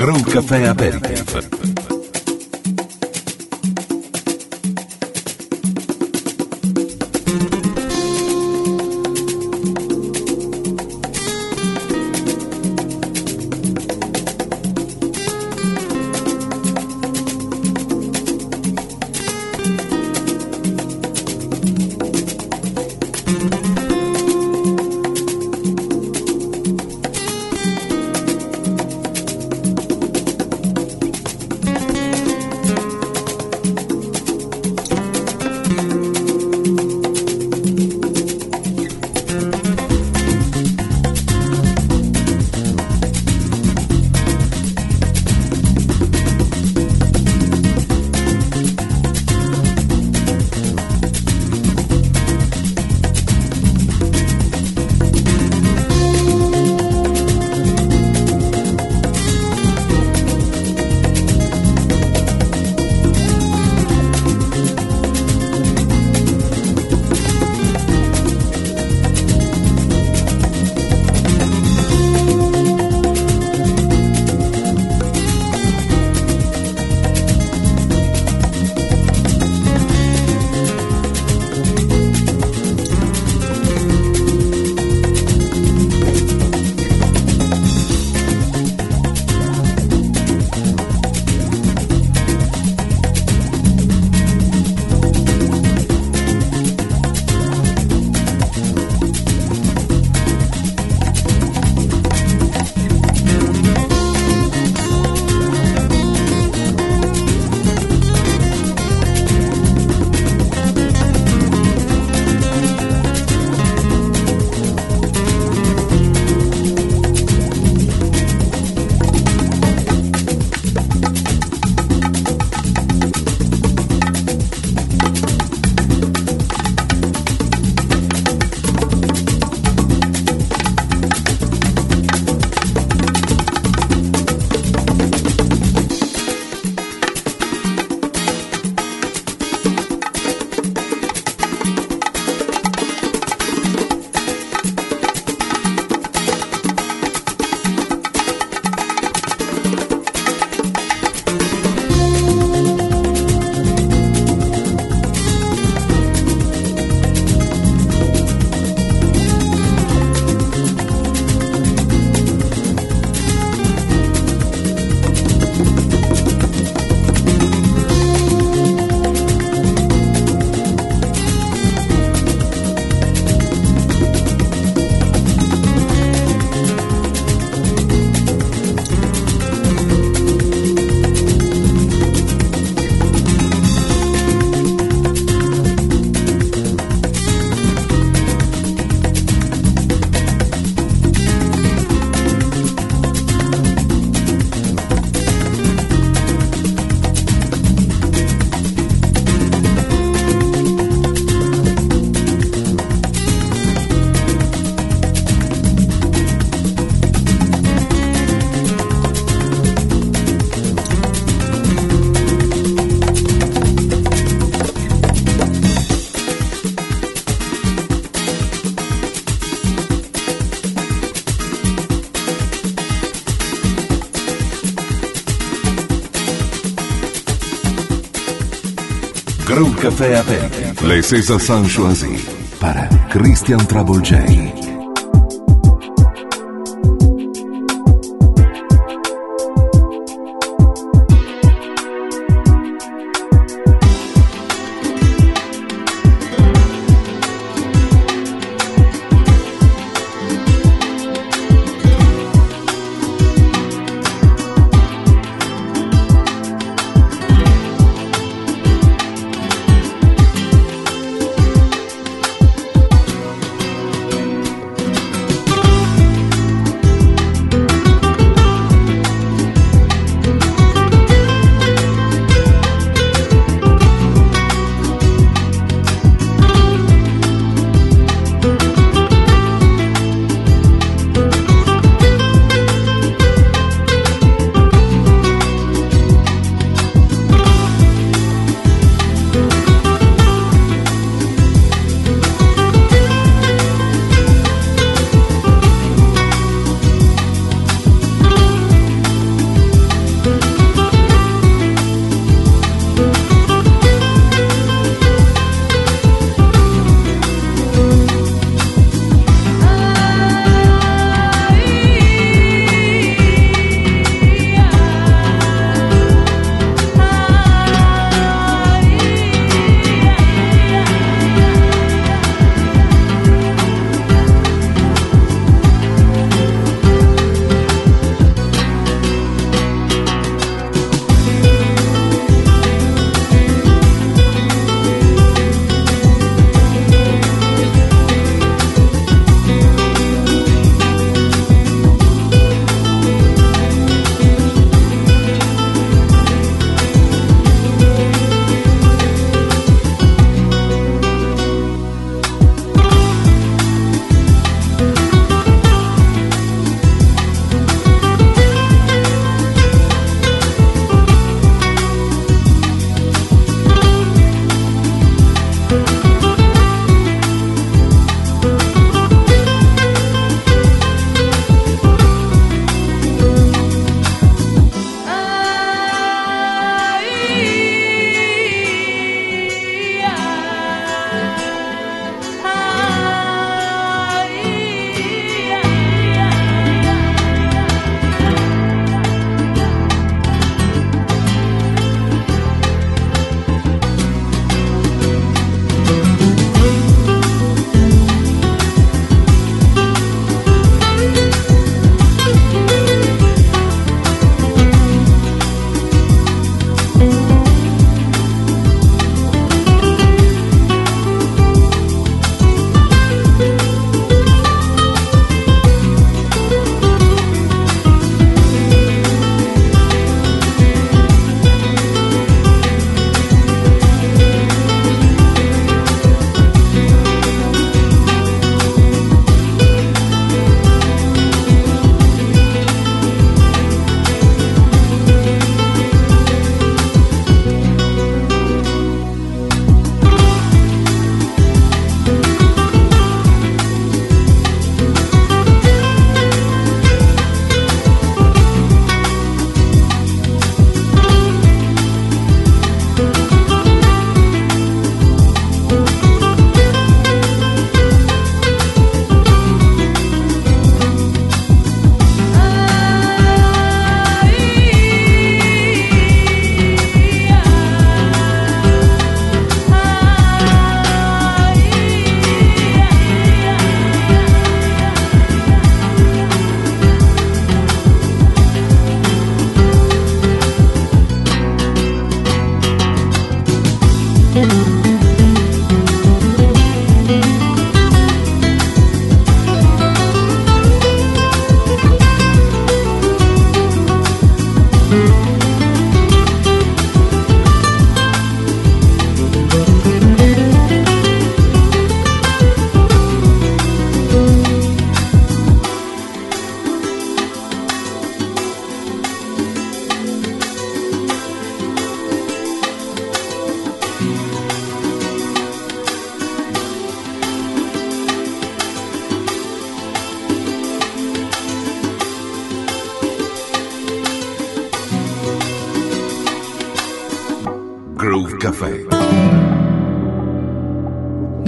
Grò Café Aperte. Gruppo Caffè Aperte. Le César Sancho Asì para Christian Travolgei.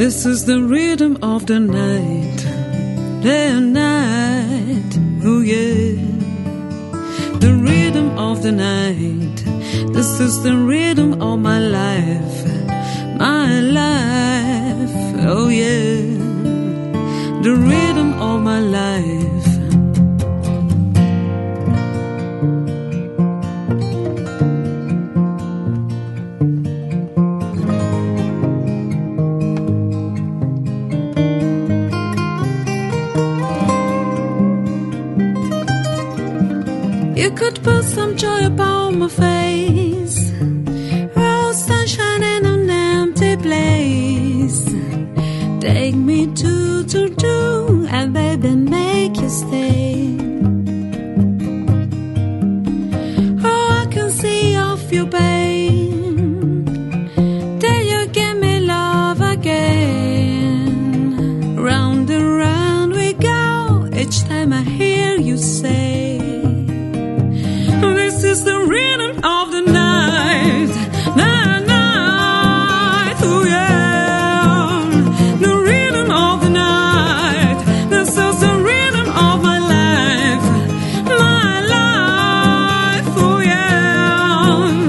This is the rhythm of the night, day and night, oh yeah. The rhythm of the night, this is the rhythm of my life, oh yeah. The rhythm of my life. You could put some joy upon my face, rose sunshine in an empty place. Take me to, and baby make you stay. Oh, I can see off your pain, till you give me love again. Round and round we go, each time I hear you say. This is the rhythm of the night, night, night, oh yeah. The rhythm of the night, this is the rhythm of my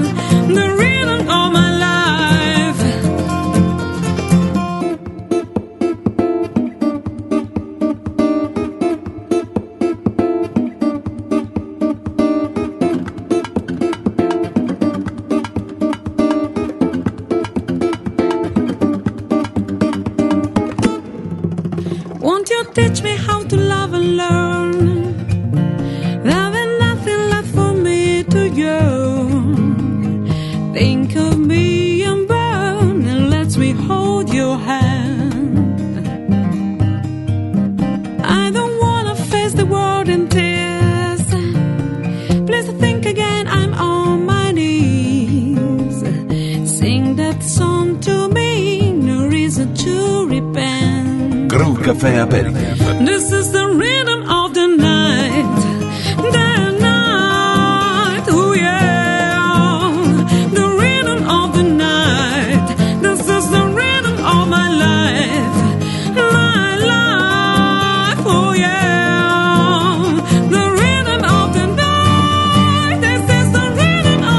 life, oh yeah. The rhythm of my This is the rhythm of the night, oh yeah. The rhythm of the night, this is the rhythm of my life, oh yeah. The rhythm of the night, this is the rhythm of the night, oh yeah. The rhythm of the night.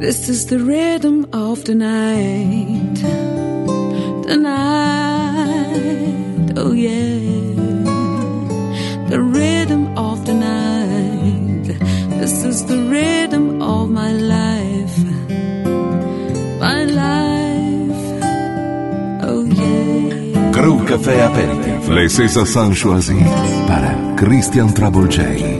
This is the rhythm of the night, oh yeah. The rhythm of the night, this is the rhythm of my life, oh yeah. Gruppo Caffè Aperte, le César Sancho así, para Christian Travolgei.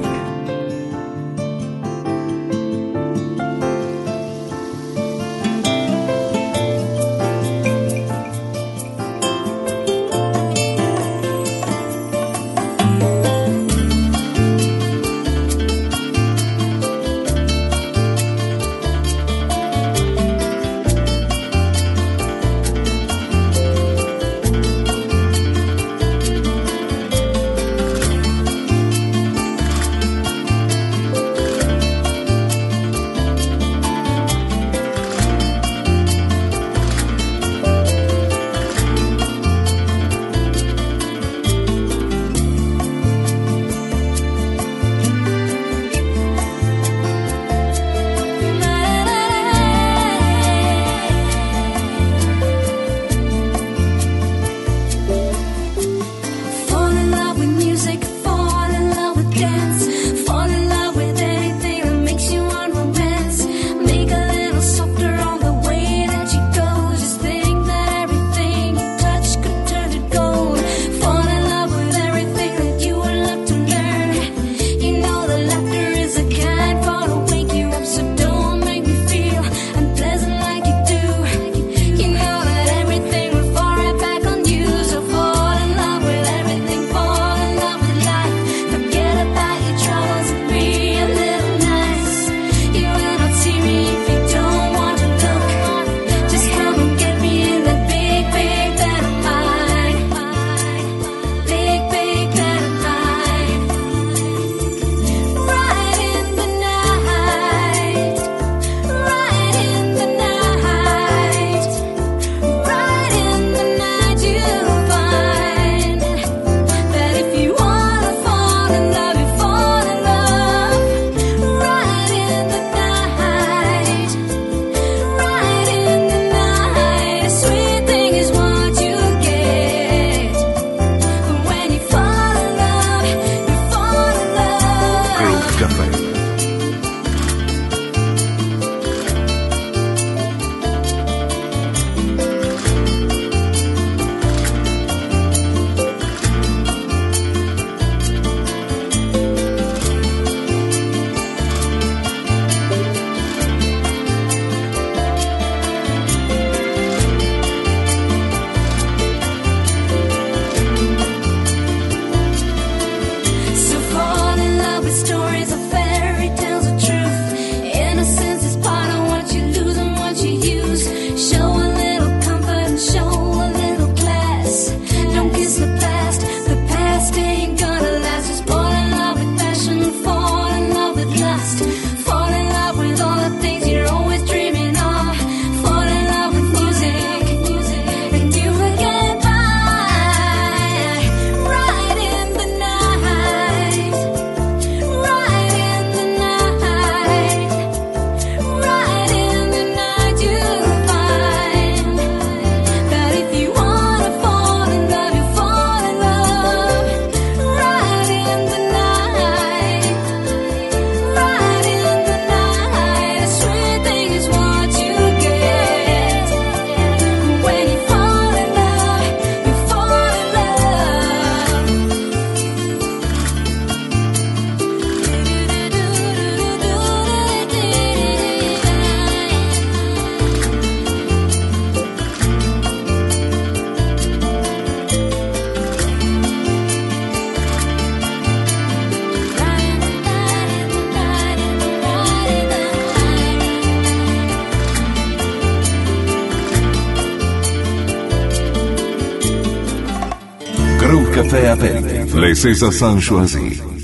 Grò Café Aperte. Le César Sancho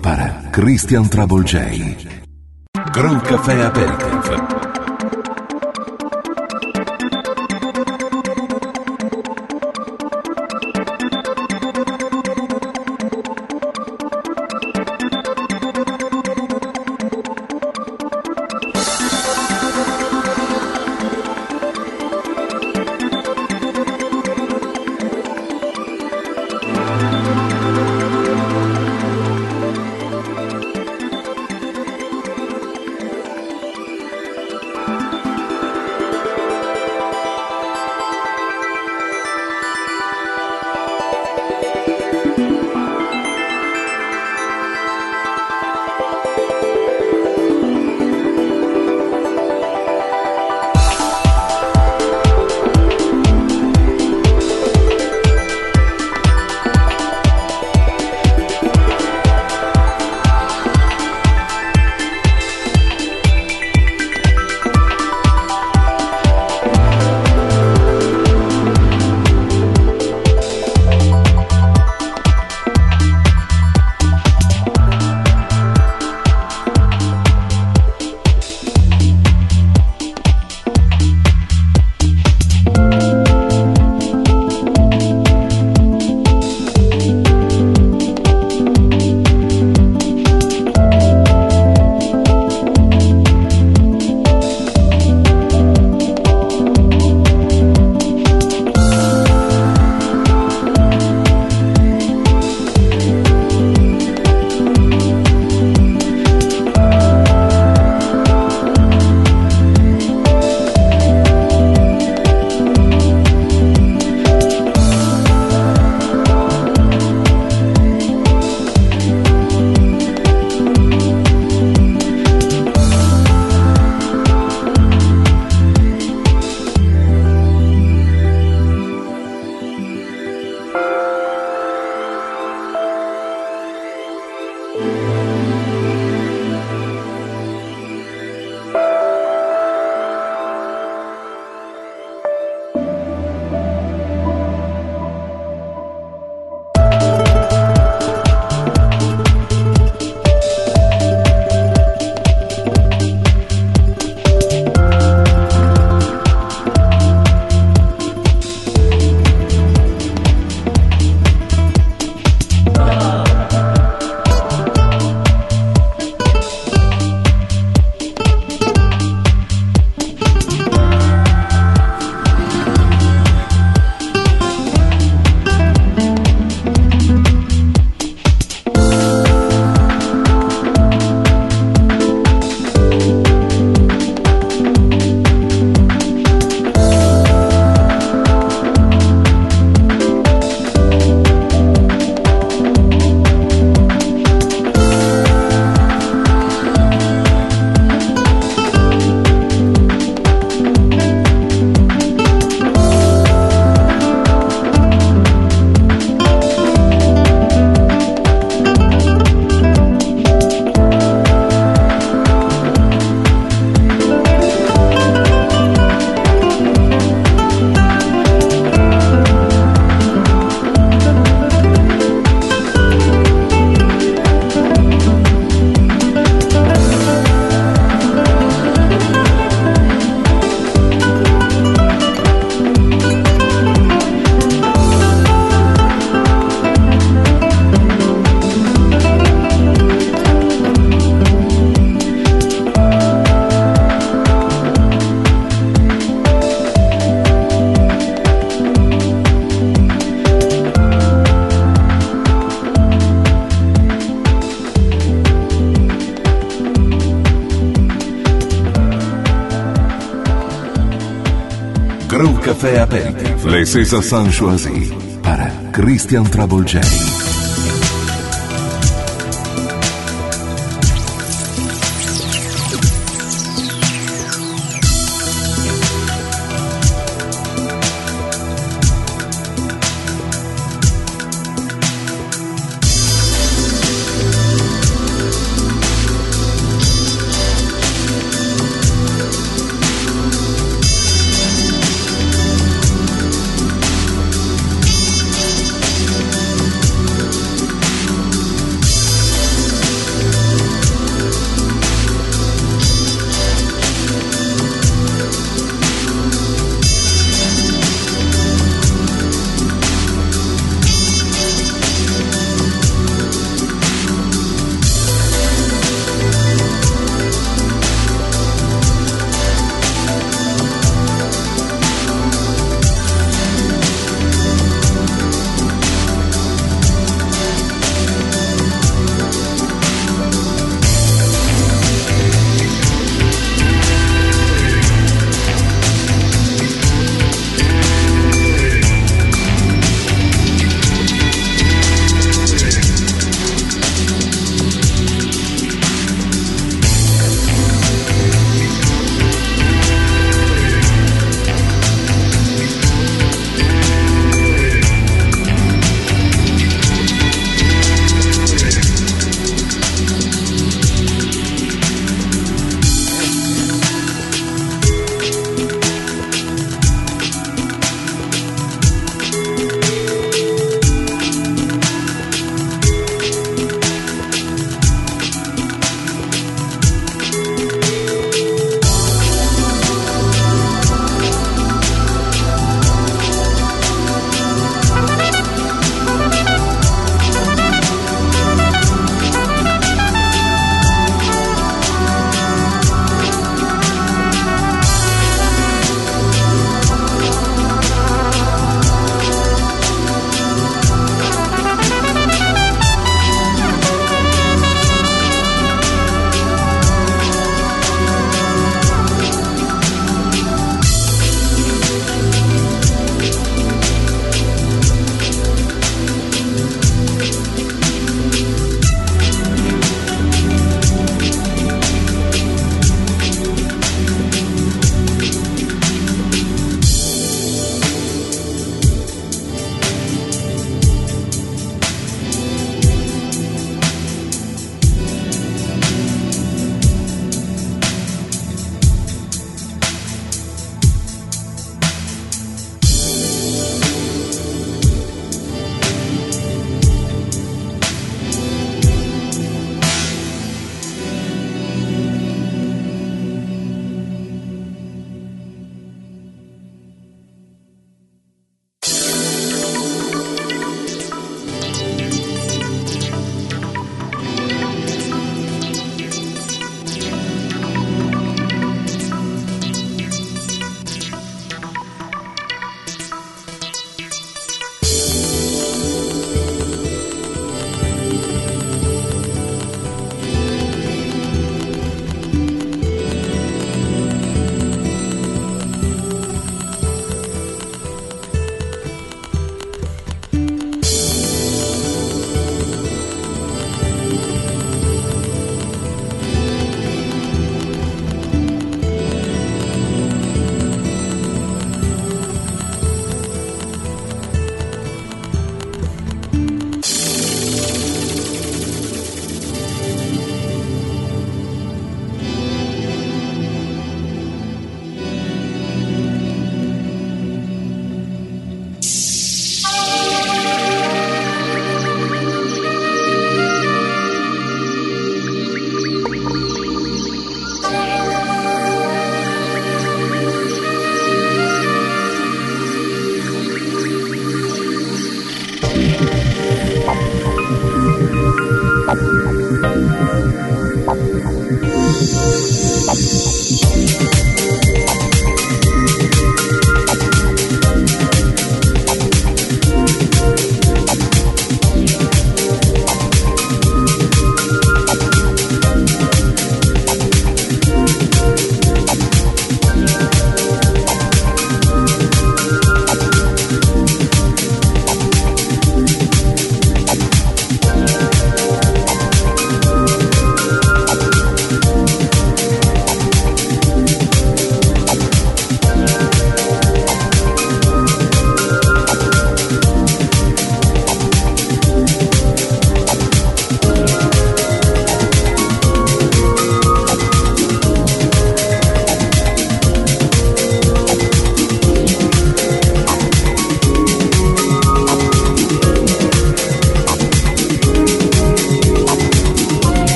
para Christian Travolgei. Grò Café Aperte. Grò Café Aperte. Le César Sancho para Christian Travolgei.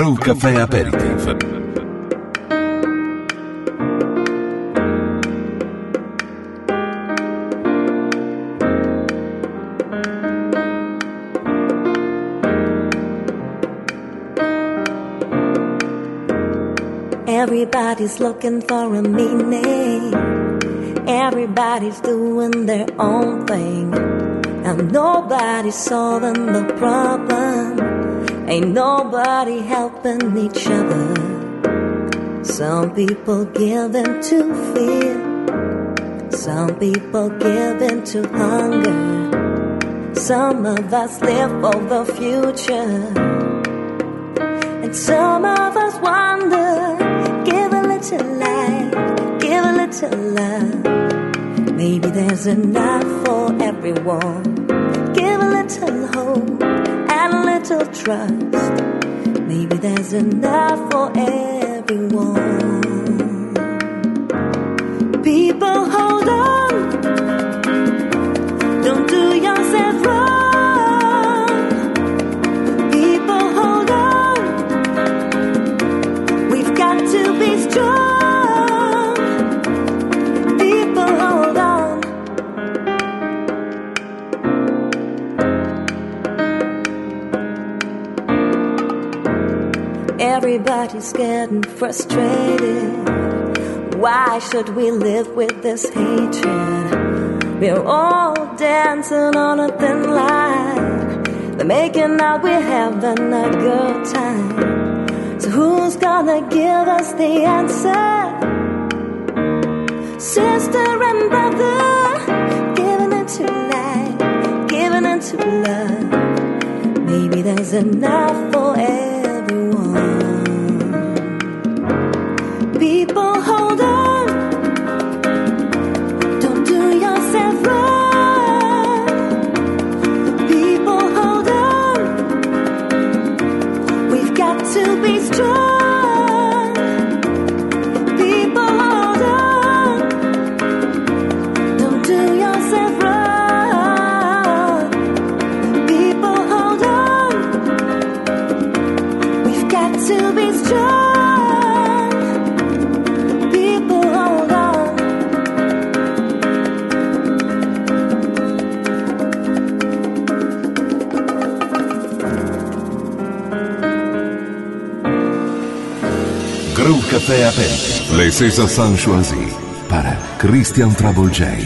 Grò Café Aperitif. Everybody's looking for a meaning. Everybody's doing their own thing. And nobody's solving the problem. Ain't nobody helping each other. Some people give in to fear. Some people give in to hunger. Some of us live for the future. And some of us wonder. Give a little light, give a little love. Maybe there's enough for everyone. Give a little hope and a little trust. Maybe there's enough for everyone. People, hold on. Don't do yourself wrong. Everybody's getting frustrated. Why should we live with this hatred? We're all dancing on a thin line. They're making out we're having a good time. So who's gonna give us the answer? Sister and brother, giving into light, giving into love. Maybe there's enough for everyone. People, hold on. Don't do yourself wrong. People, hold on. We've got to be strong. People, hold on. Don't do yourself wrong. People, hold on. We've got to be strong. Grò Café Aperte. Le César Sancho para Christian Travolgei.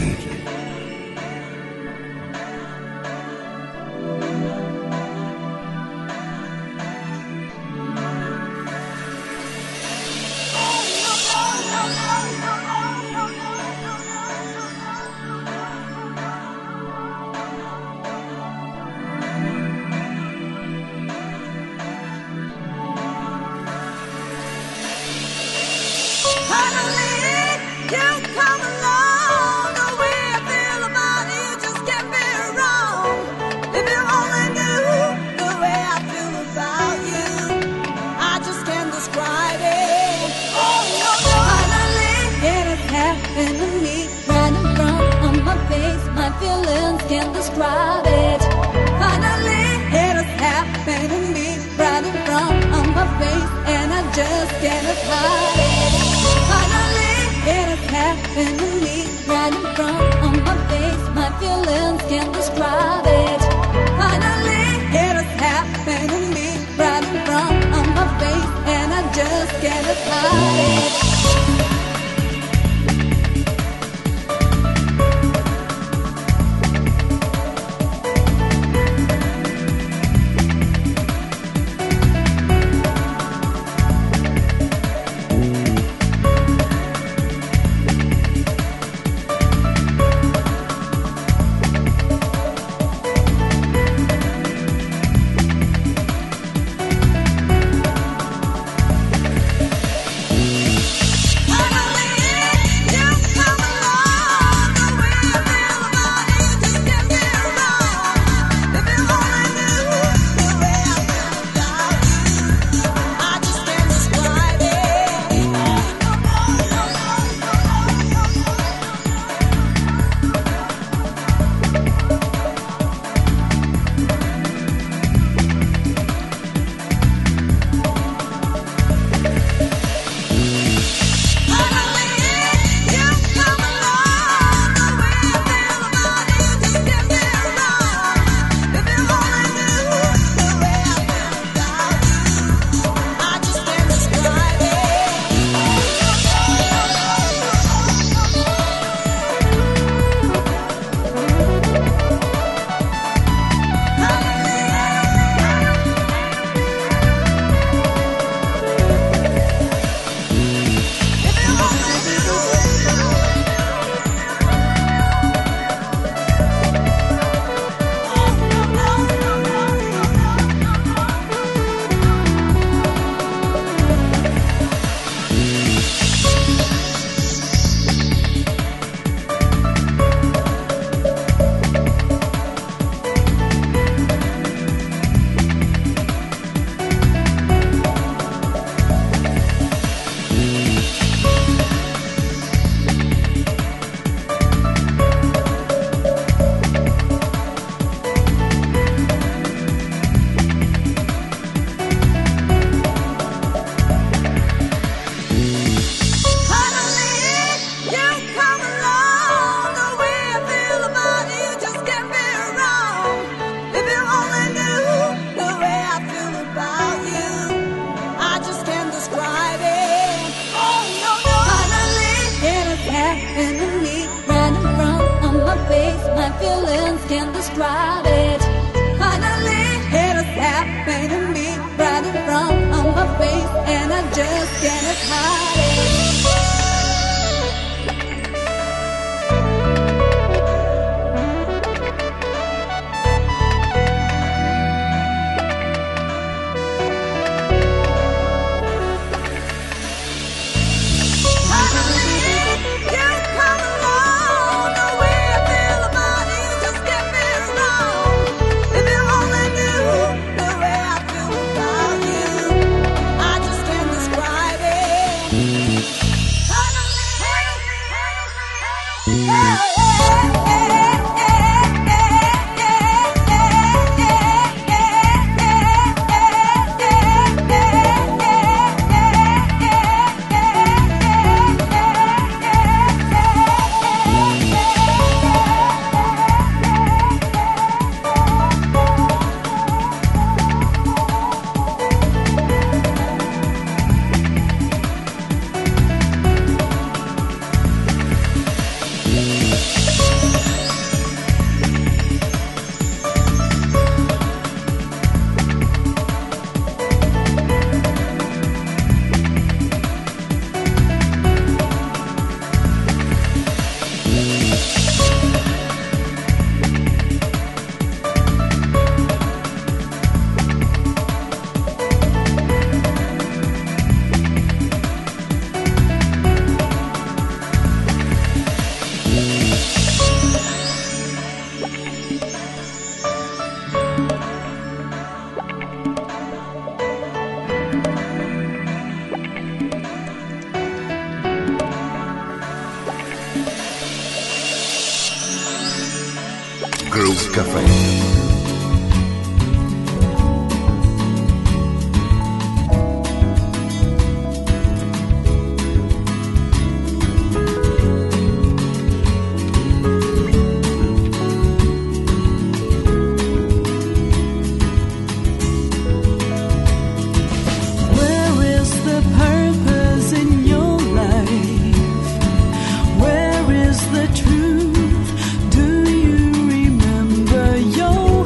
The truth, do you remember your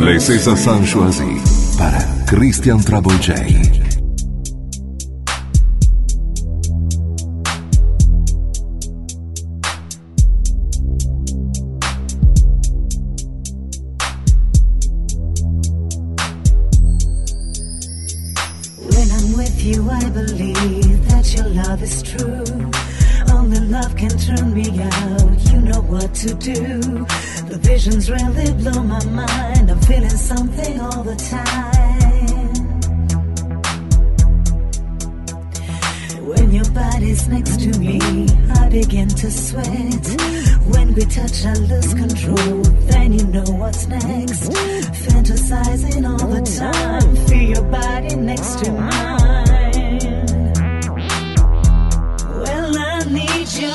Le César Sancho Así para Christian Travolgei. When I'm with you, I believe that your love is true. Only love can turn me out. You know what to do. The visions really blow my mind. I'm feeling something all the time. When your body's next to me, I begin to sweat. When we touch, I lose control. Then you know what's next. Fantasizing all the time. Feel your body next to mine. Well, I need you.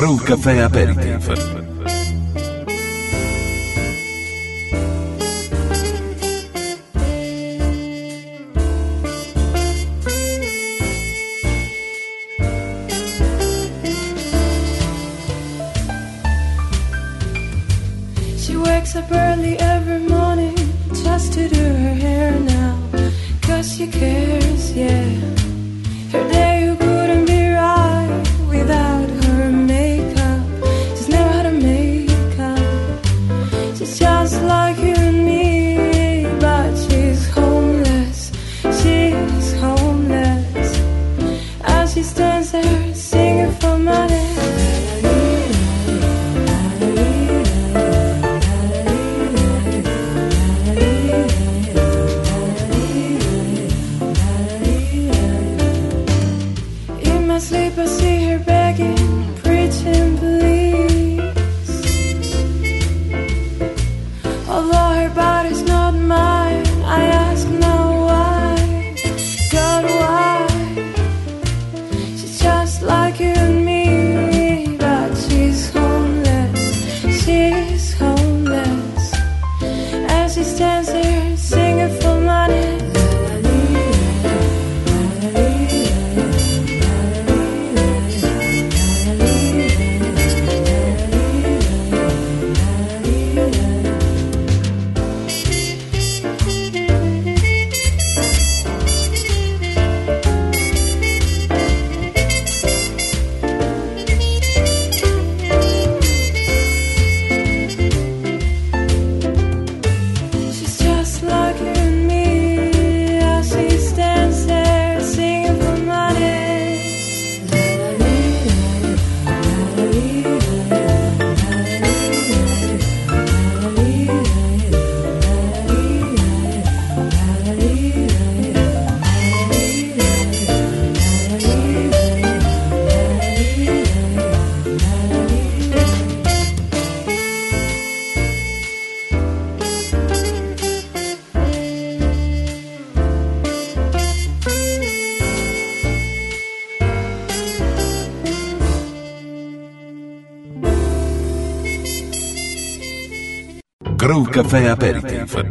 Gruppo Caffè Aperte. Grò Café Aperitif.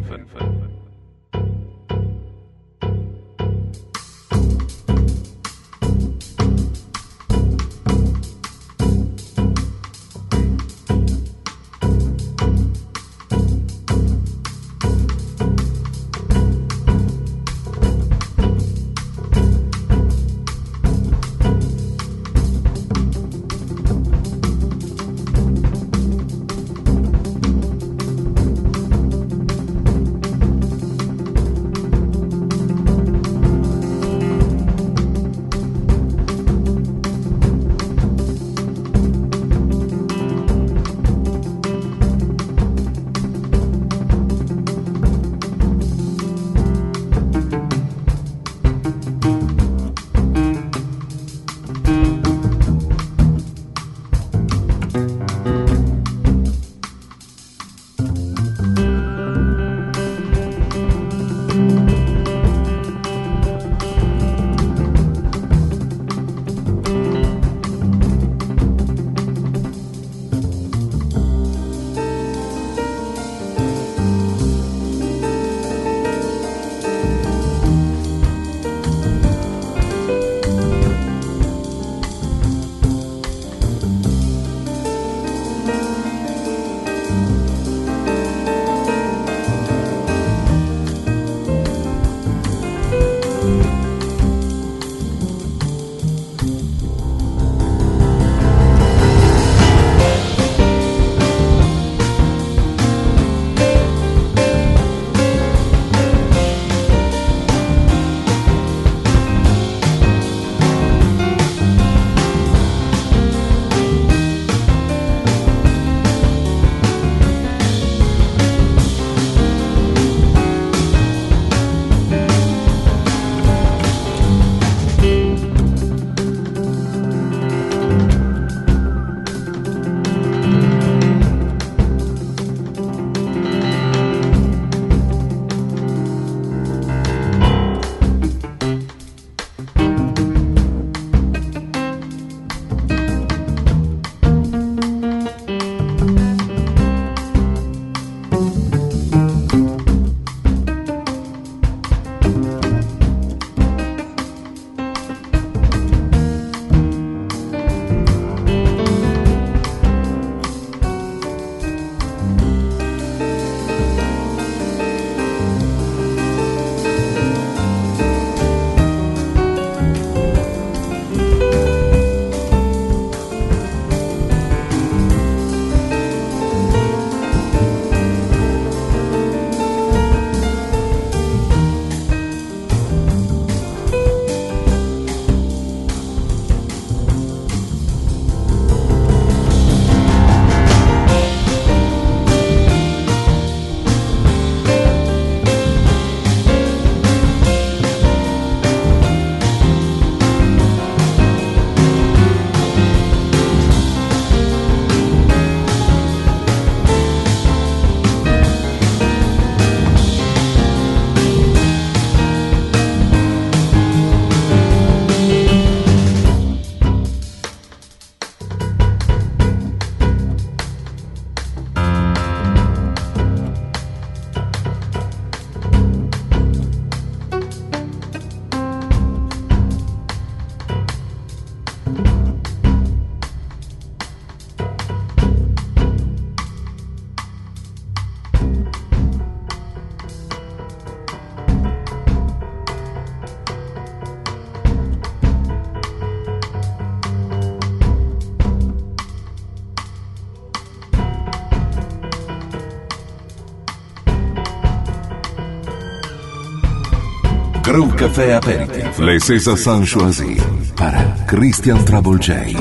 Grò Café Aperte. Le César Sancho para Christian Travolgei.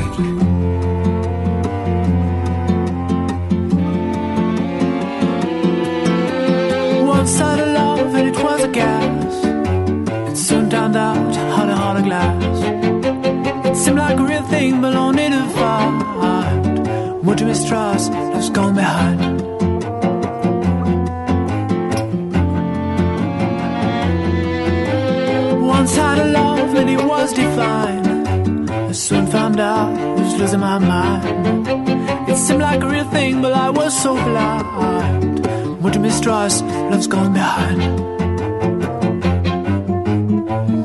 much mistrust, love's gone behind.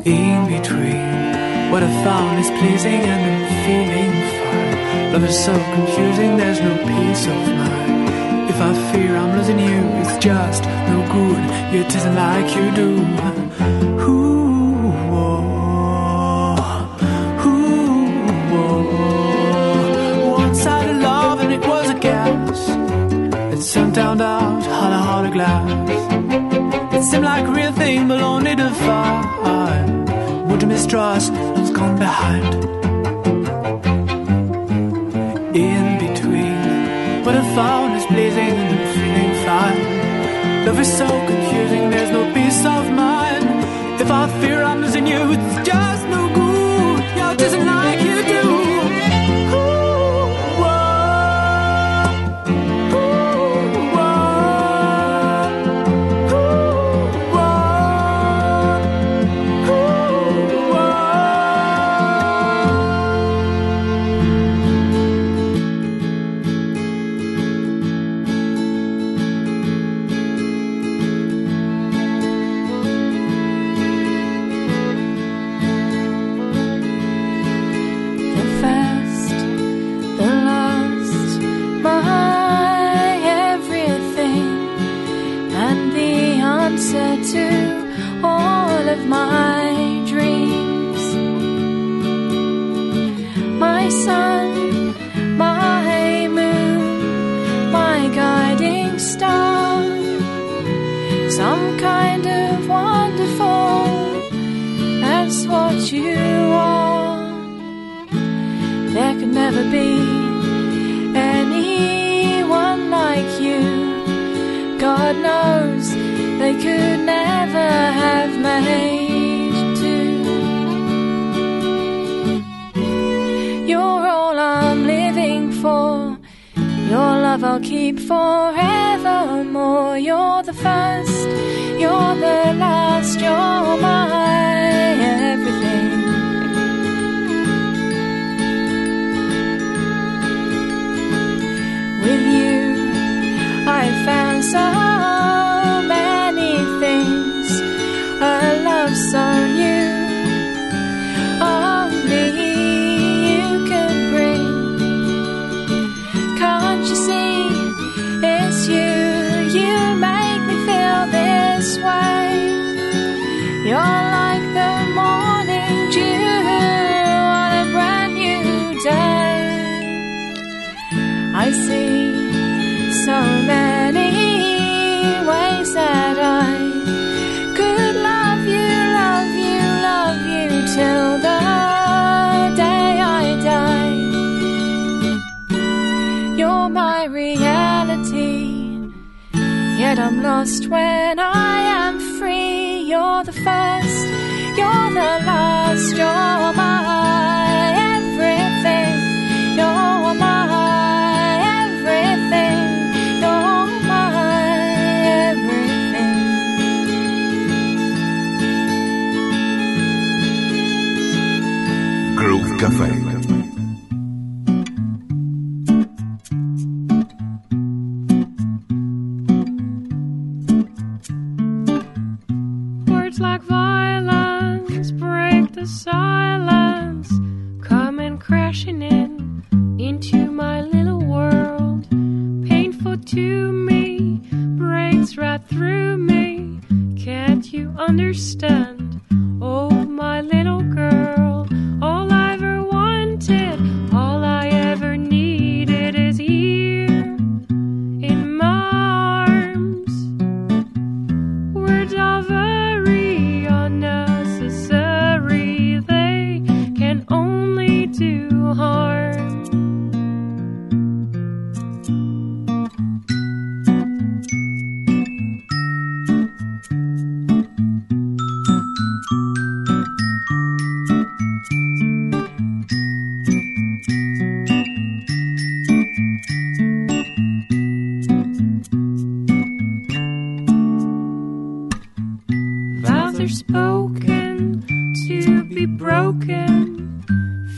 In between, what I found is pleasing and I'm feeling fine. Love is so confusing, there's no peace of mind. If I fear I'm losing you, it's just no good. It isn't like you do. Ooh, oh, ooh, oh. One side of love and it was a gas. Some down out on a hollow glass. It seemed like a real thing, but only to find what to mistrust has gone behind. In between, what I found is pleasing and I'm feeling fine. Love is so confusing, there's no peace of mind. If I fear I'm losing you, it's just no good. You're just like you do.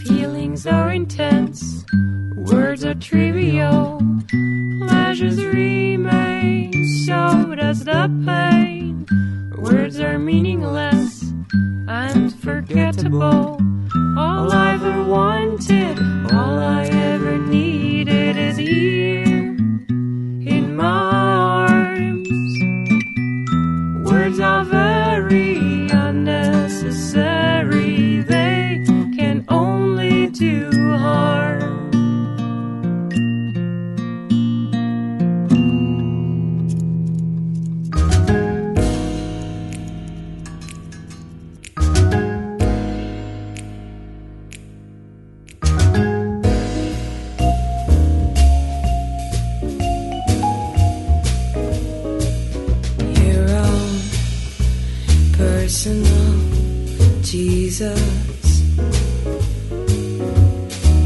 Feelings are intense, words are trivial. pleasures remain, so does the pain. Words are meaningless and forgettable. All I ever wanted, all I ever needed is here in my arms. Words are very unnecessary, they can only do harm.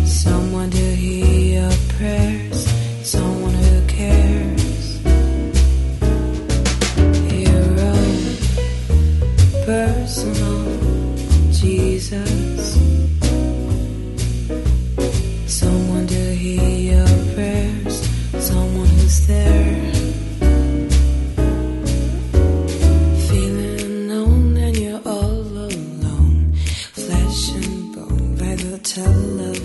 Someone to hear your prayers, someone who cares. Your own personal Jesus. Someone to hear your prayers, someone who's there. Telephone,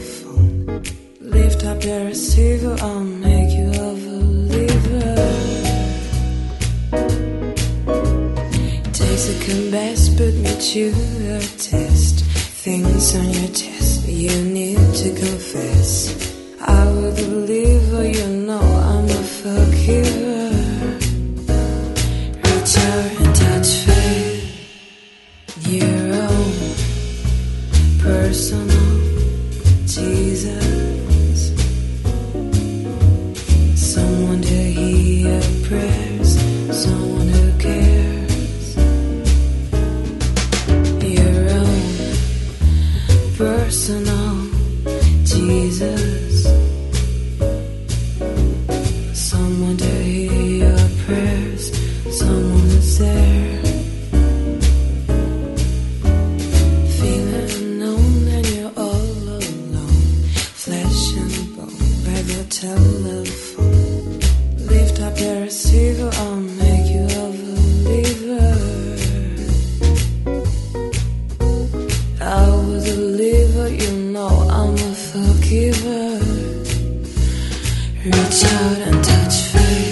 lift up the receiver, I'll make you a believer. Take second best, put me to the test. Things on your chest, you need to confess. I will believe, or you know I'm a forgiver. Reach out and touch faith, your own personal Jesus, someone to hear your prayers, someone who cares. Your own personal Jesus, someone to hear your prayers, someone who's there. Telephone, lift up your receiver, I'll make you a believer. I was a believer, you know I'm a forgiver. Reach out and touch faith.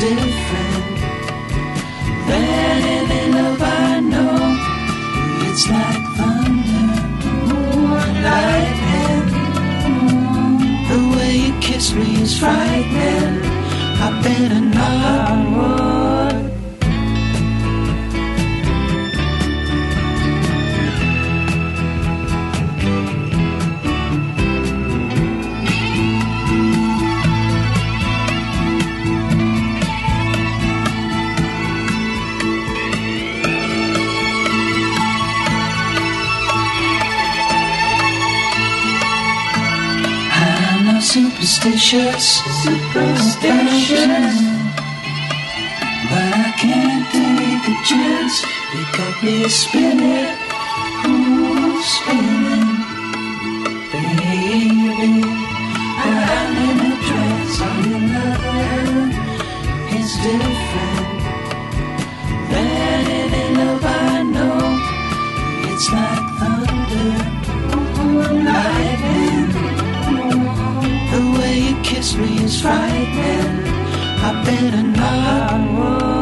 Different. This means frightening. I better knock on wood. Superstitious, but I can't take a chance. You got me spinning, ooh, spinning, baby. I'm in a trance, I'm in love. It's different than anything I know. It's like thunder, lightning. The way you kiss me is frightening. I better knock on wood.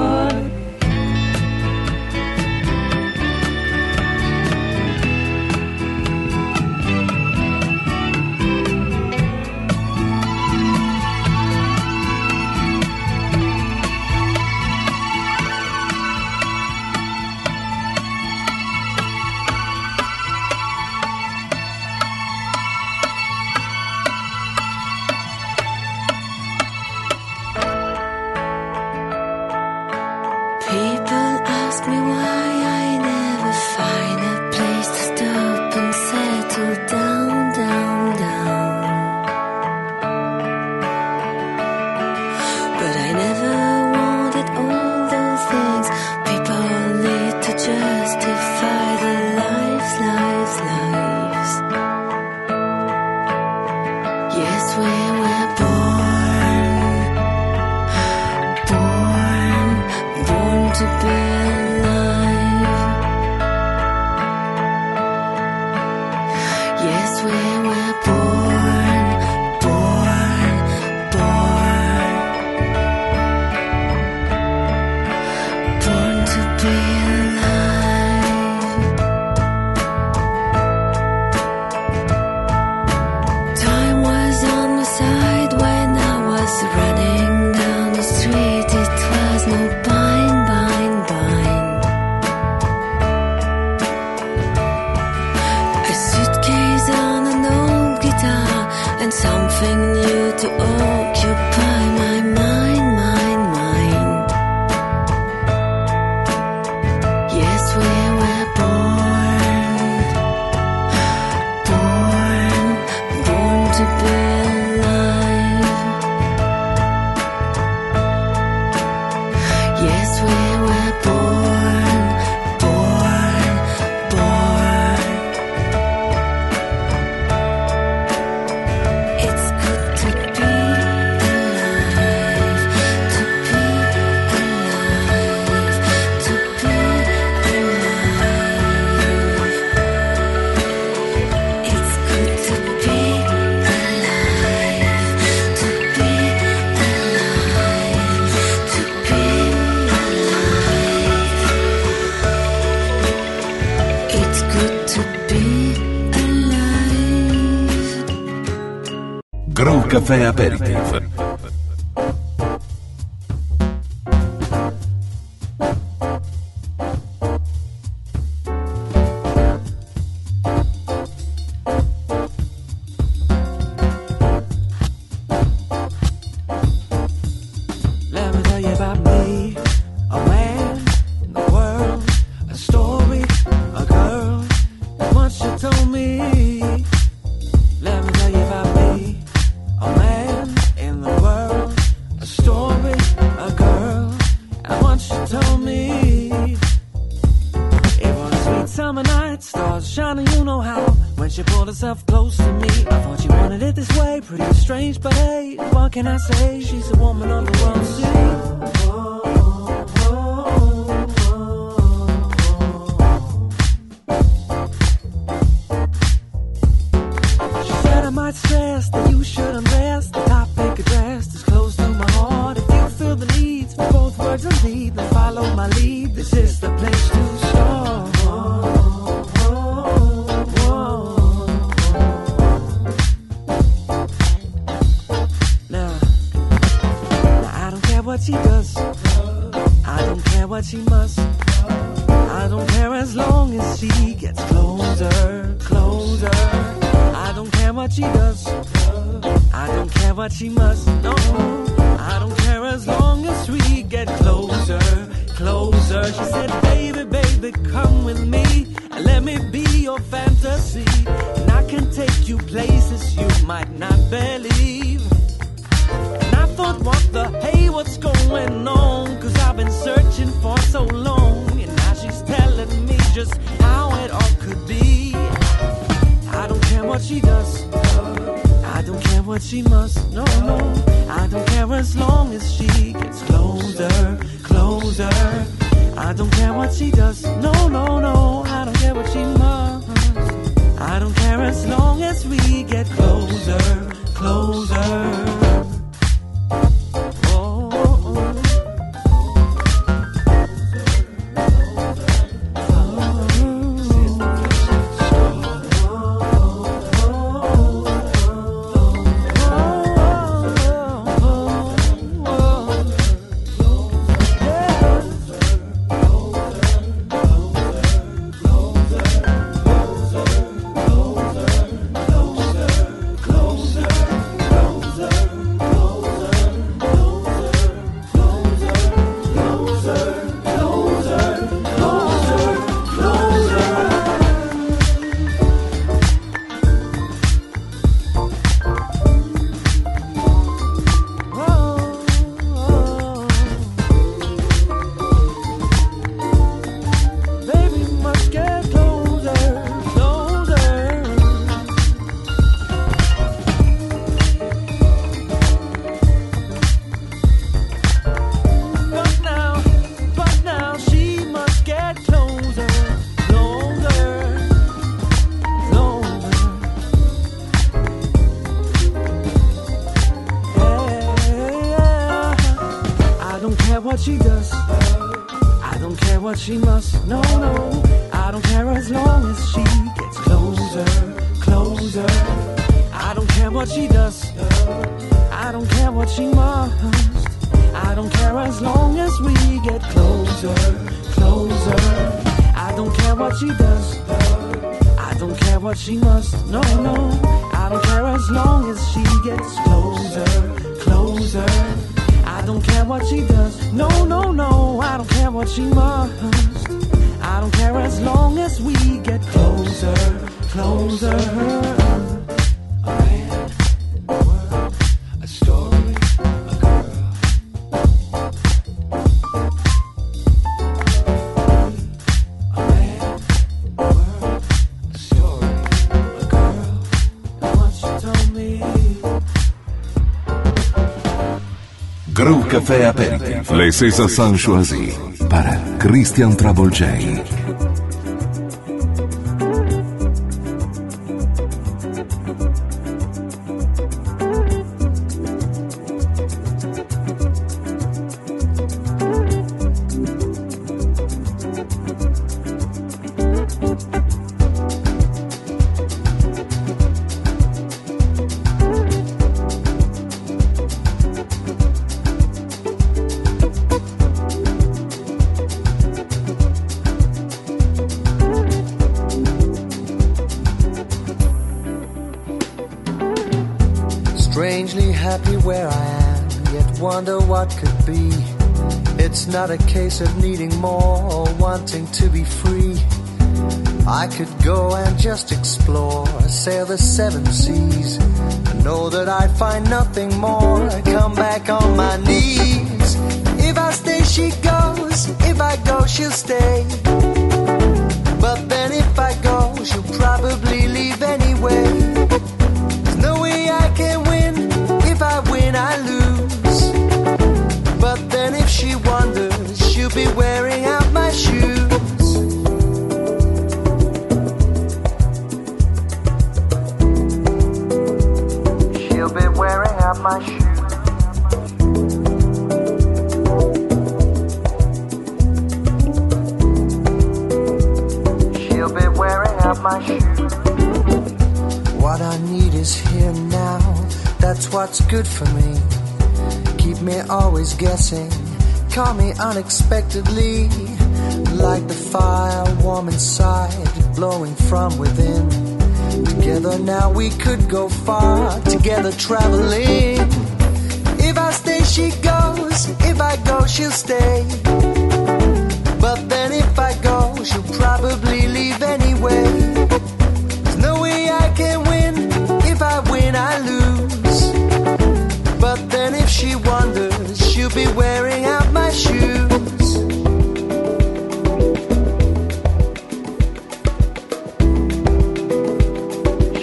Caffè Aperitif. she does. I don't care what she must. I don't care as long as she gets closer, closer. I don't care what she does. I don't care what she must. No, I don't care as long as we get closer, closer. She said, baby, baby, come with me and let me be your fantasy. And I can take you places you might not believe. And I thought, what the hey, what's going on? Cause I've been searching for so long. And now she's telling me just how it all could be. I don't care what she does. I don't care what she must. No, no. I don't care as long as she gets closer, closer. I don't care what she does. No, no, no. I don't care what she must. I don't care as long as we get closer, closer. Gruppo Caffè Aperte, le César Sancho para Christian Travolgei. Not a case of needing more or wanting to be free. I could go and just explore, sail the seven seas. I know that I'd find nothing more. I come back on my knees. If I stay, she goes. If I go, she'll stay. But then if I go, she'll probably leave anyway. There's no way I can win. If I win, I lose. But then if she wanders, be wearing out my shoes. She'll be wearing out my shoes. She'll be wearing out my shoes. What I need is here now. That's what's good for me. keep me always guessing. Call me unexpectedly, like the fire warm inside, blowing from within. Together now we could go far, together traveling. If I stay, she goes. If I go, she'll stay. But then if I go, she'll probably leave anyway. There's no way I can win. If I win, I lose. But then if she wanders, she'll be wearing out my shoes.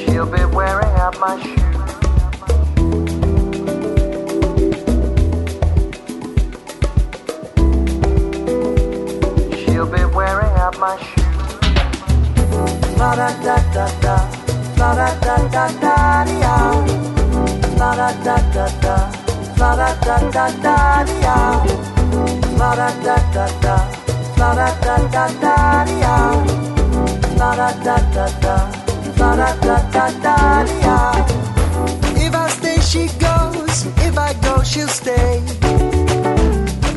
She'll be wearing out my shoes. My shoes. La da da da da, la da da da da da, la da da da da, la da da da da da, la da da da da, la da da da da da, la da da da da, la da da da da da. If I stay, she goes. If I go, she'll stay.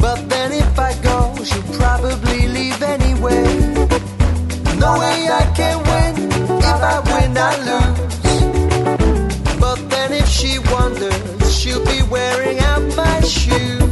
But then if I go, she'll probably leave anyway. No way I can win, if I win I lose. But then if she wanders, she'll be wearing out my shoes.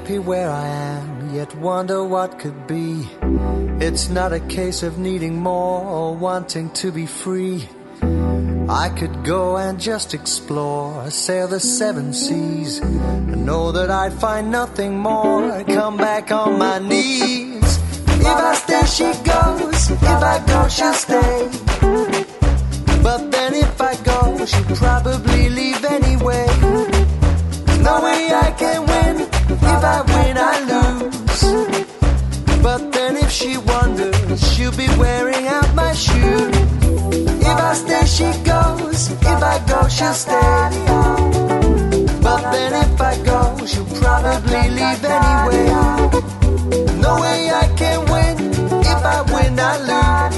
Happy where I am, yet wonder what could be. It's not a case of needing more or wanting to be free. I could go and just explore, sail the seven seas, and know that I'd find nothing more. Come back on my knees. If I stay, she goes. If I go, she'll stay. But then if I go, she'll probably leave anyway. No way I can win. If I win, I lose. But then if she wanders, she'll be wearing out my shoes. If I stay, she goes. If I go, she'll stay. But then if I go, she'll probably leave anyway. No way I can win. If I win, I lose.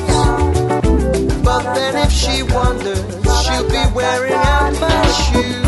But then if she wanders, she'll be wearing out my shoes.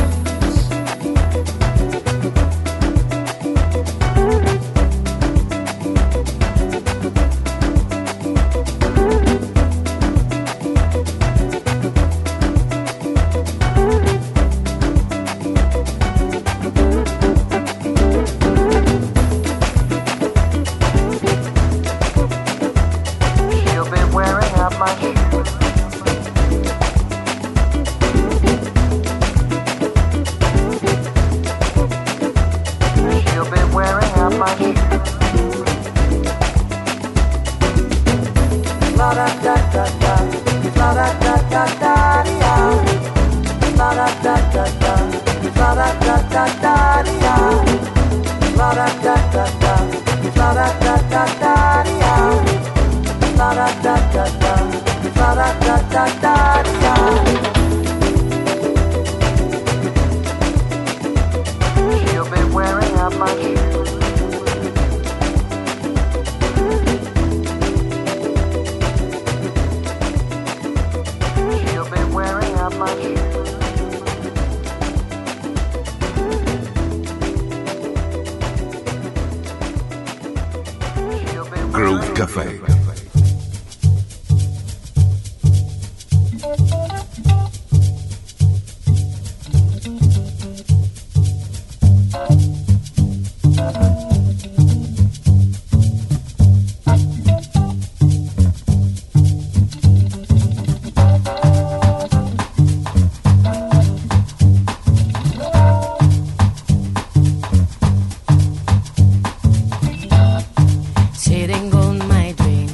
Sitting on my dream,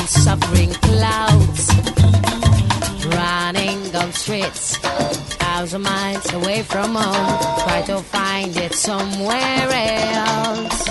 on suffering clouds, running on streets, thousand miles away from home, try to find it somewhere else.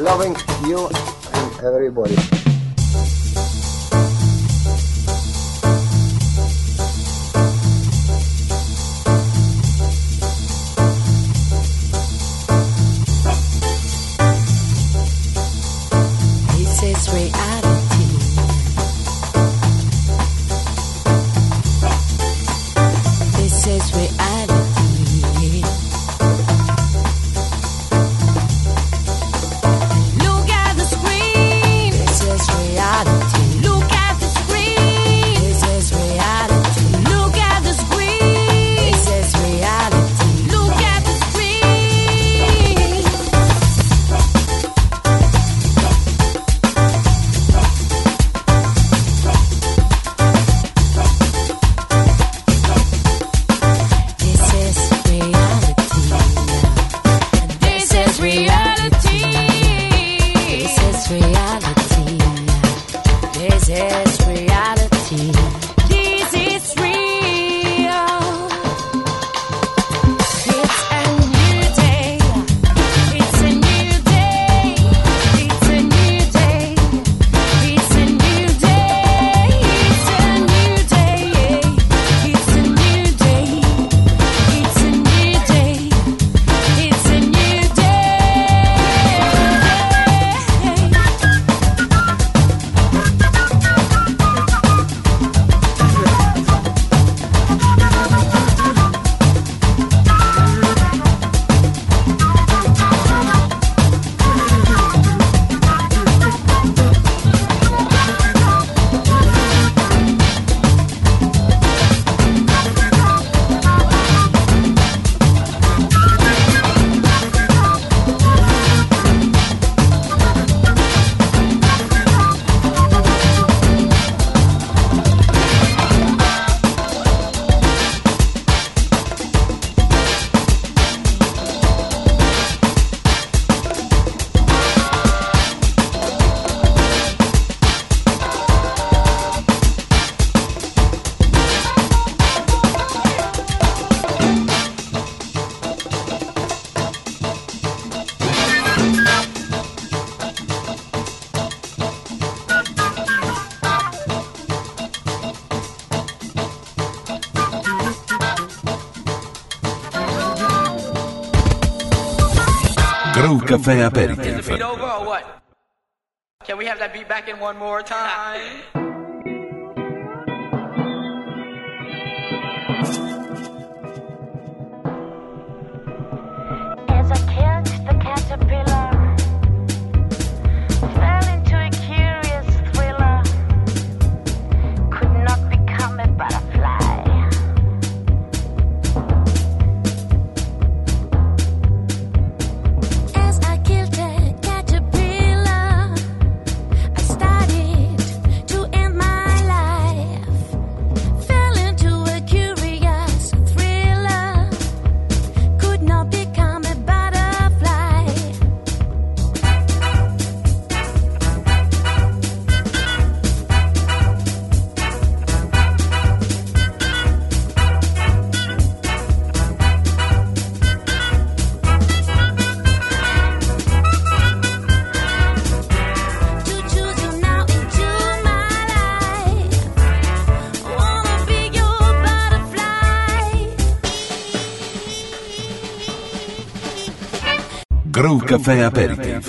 Loving you and everybody. This is reality. This is reality. Caffè Aperte. If we don't go, what? Can we have that beat back in one more time? As I catch the caterpillar, fell into a curious thriller. Could not become a butterfly. To Grò Café Aperitif.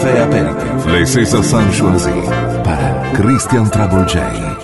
Caffè Aperte. Le César Sancho para Christian Travolgei.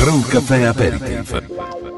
Grò Café Aperitif.